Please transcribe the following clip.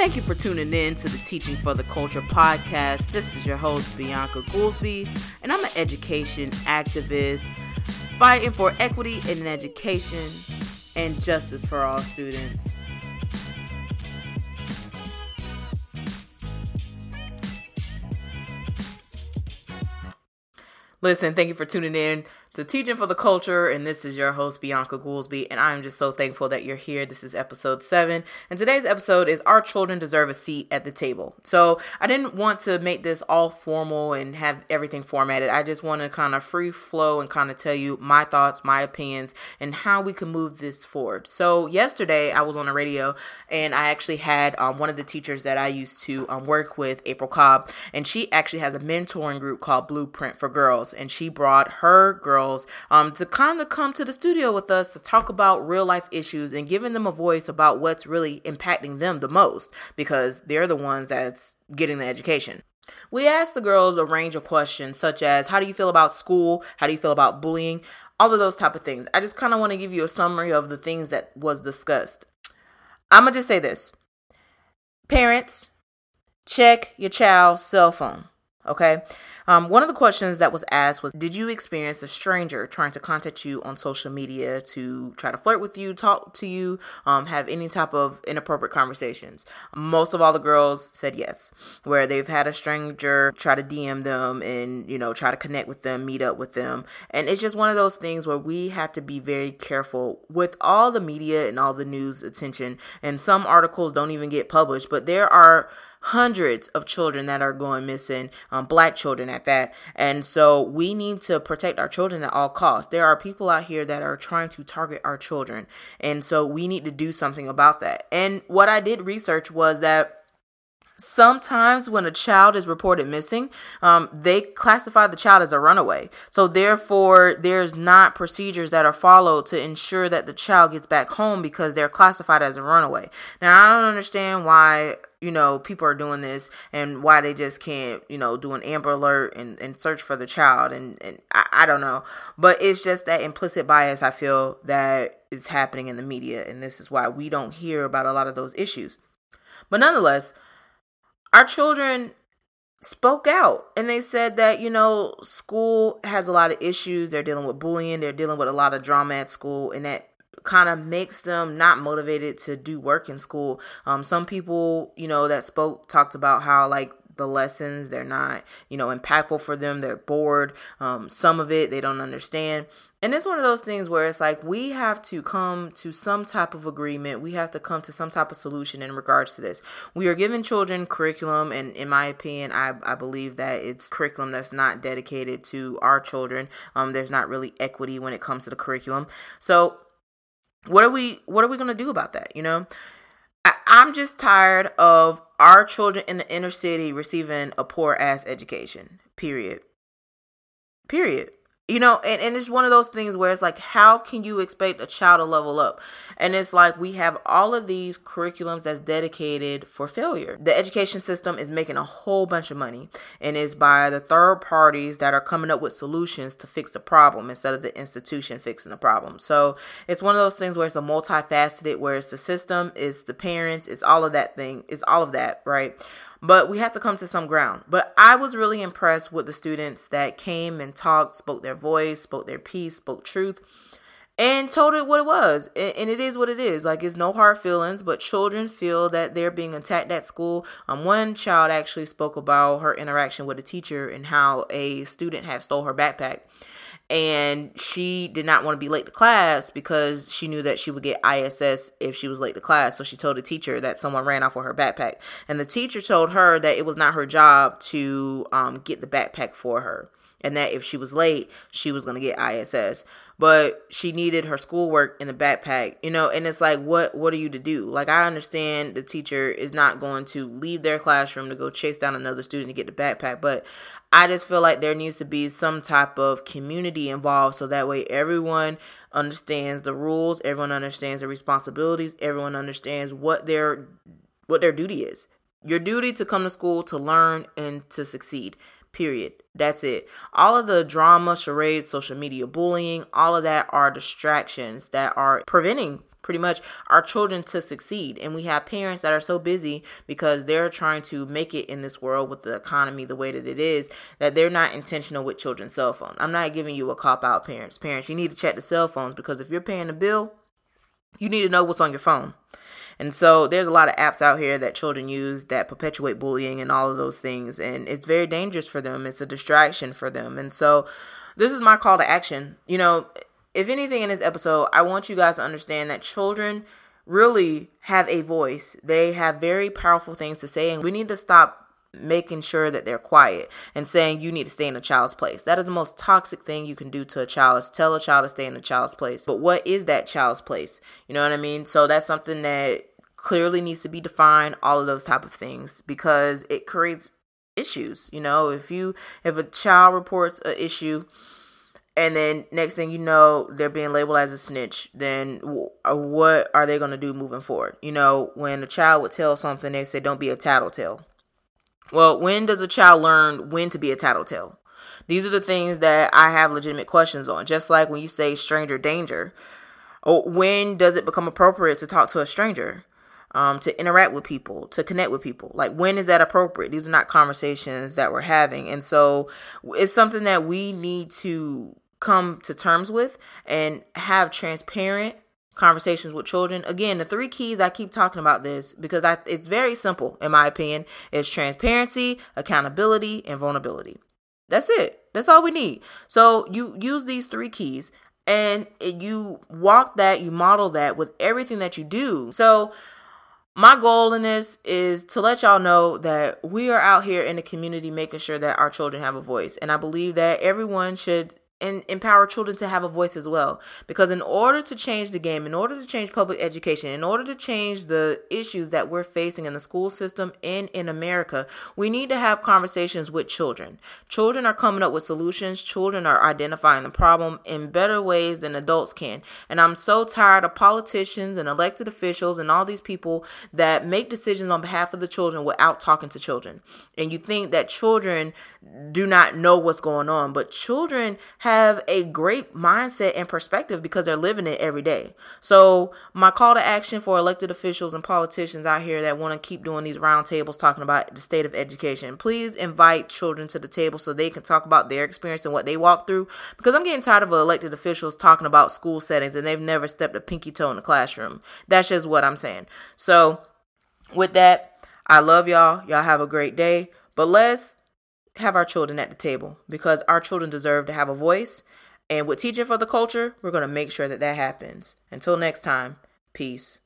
Thank you for tuning in to the Teaching for the Culture podcast. This is your host, Bianca Goolsby, and I'm an education activist fighting for equity in education and justice for all students. Listen, thank you for tuning in to Teaching for the Culture, and this is your host, Bianca Goolsby, and I'm just so thankful that you're here. This is episode 7, and today's episode is Our Children Deserve a Seat at the Table. So I didn't want to make this all formal and have everything formatted. I just want to kind of free flow and kind of tell you my thoughts, my opinions, and how we can move this forward. So yesterday, I was on the radio, and I actually had one of the teachers that I used to work with, April Cobb, and she actually has a mentoring group called Blueprint for Girls, and she brought her girls to kind of come to the studio with us to talk about real life issues and giving them a voice about what's really impacting them the most, because they're the ones that's getting the education. We asked the girls a range of questions such as, how do you feel about school? How do you feel about bullying? All of those type of things. I just kind of want to give you a summary of the things that was discussed. I'm going to just say this. Parents, check your child's cell phone. Okay. One of the questions that was asked was, did you experience a stranger trying to contact you on social media to try to flirt with you, talk to you, have any type of inappropriate conversations? Most of all the girls said yes, where they've had a stranger try to DM them and, try to connect with them, meet up with them. And it's just one of those things where we have to be very careful with all the media and all the news attention. And some articles don't even get published, but there are hundreds of children that are going missing, Black children at that. And so we need to protect our children at all costs. There are people out here that are trying to target our children. And so we need to do something about that. And what I did research was that sometimes when a child is reported missing, they classify the child as a runaway. So therefore, there's not procedures that are followed to ensure that the child gets back home because they're classified as a runaway. Now, I don't understand why people are doing this and why they just can't, do an Amber Alert and search for the child. And I don't know, but it's just that implicit bias, I feel, that is happening in the media. And this is why we don't hear about a lot of those issues. But nonetheless, our children spoke out and they said that, school has a lot of issues. They're dealing with bullying. They're dealing with a lot of drama at school, and that kind of makes them not motivated to do work in school. Some people, that spoke talked about how the lessons, they're not, impactful for them. They're bored. Some of it, they don't understand. And it's one of those things where it's like, we have to come to some type of agreement. We have to come to some type of solution in regards to this. We are giving children curriculum. And in my opinion, I believe that it's curriculum that's not dedicated to our children. There's not really equity when it comes to the curriculum. So what are we going to do about that? I'm just tired of our children in the inner city receiving a poor ass education, period. And it's one of those things where it's like, how can you expect a child to level up? And it's like, we have all of these curriculums that's dedicated for failure. The education system is making a whole bunch of money, and it's by the third parties that are coming up with solutions to fix the problem instead of the institution fixing the problem. So it's one of those things where it's a multifaceted, where it's the system, it's the parents, it's all of that thing, it's all of that, right? But we have to come to some ground. But I was really impressed with the students that came and talked, spoke their voice, spoke their piece, spoke truth, and told it what it was. And it is what it is. It's no hard feelings, but children feel that they're being attacked at school. One child actually spoke about her interaction with a teacher and how a student had stole her backpack. And she did not want to be late to class because she knew that she would get ISS if she was late to class. So she told the teacher that someone ran off with her backpack. And the teacher told her that it was not her job to get the backpack for her, and that if she was late, she was going to get ISS. But she needed her schoolwork in the backpack, and it's like, what are you to do? I understand the teacher is not going to leave their classroom to go chase down another student to get the backpack, but I just feel like there needs to be some type of community involved so that way everyone understands the rules, everyone understands the responsibilities, everyone understands what their duty is. Your duty to come to school to learn and to succeed, period. That's it. All of the drama, charades, social media bullying, all of that are distractions that are preventing pretty much our children to succeed. And we have parents that are so busy because they're trying to make it in this world with the economy the way that it is, that they're not intentional with children's cell phones. I'm not giving you a cop out, parents. Parents, you need to check the cell phones, because if you're paying the bill, you need to know what's on your phone. And so there's a lot of apps out here that children use that perpetuate bullying and all of those things. And it's very dangerous for them. It's a distraction for them. And so this is my call to action. You know, if anything in this episode, I want you guys to understand that children really have a voice. They have very powerful things to say, and we need to stop making sure that they're quiet and saying you need to stay in a child's place. That is the most toxic thing you can do to a child, is tell a child to stay in a child's place. But what is that child's place? You know what I mean? So that's something that clearly needs to be defined, all of those type of things, because it creates issues. You know, if a child reports an issue, and then next thing you know, they're being labeled as a snitch, then what are they going to do moving forward? You know, when a child would tell something, they say, don't be a tattletale. Well, when does a child learn when to be a tattletale? These are the things that I have legitimate questions on. Just like when you say stranger danger, when does it become appropriate to talk to a stranger? To interact with people, to connect with people. Like, when is that appropriate? These are not conversations that we're having. And so it's something that we need to come to terms with and have transparent conversations with children. Again, the three keys, I keep talking about this because it's very simple, in my opinion. It's transparency, accountability, and vulnerability. That's it. That's all we need. So you use these three keys and you walk that, you model that with everything that you do. So my goal in this is to let y'all know that we are out here in the community making sure that our children have a voice. And I believe that everyone should and empower children to have a voice as well. Because in order to change the game, in order to change public education, in order to change the issues that we're facing in the school system and in America, we need to have conversations with children. Children are coming up with solutions. Children are identifying the problem in better ways than adults can. And I'm so tired of politicians and elected officials and all these people that make decisions on behalf of the children without talking to children. And you think that children do not know what's going on, but children have a great mindset and perspective because they're living it every day. So my call to action for elected officials and politicians out here that want to keep doing these roundtables talking about the state of education, please invite children to the table so they can talk about their experience and what they walk through, because I'm getting tired of elected officials talking about school settings and they've never stepped a pinky toe in the classroom. That's just what I'm saying. So with that, I love y'all. Y'all have a great day, but let's have our children at the table, because our children deserve to have a voice. And with Teaching for the Culture, we're going to make sure that happens. Until next time, peace.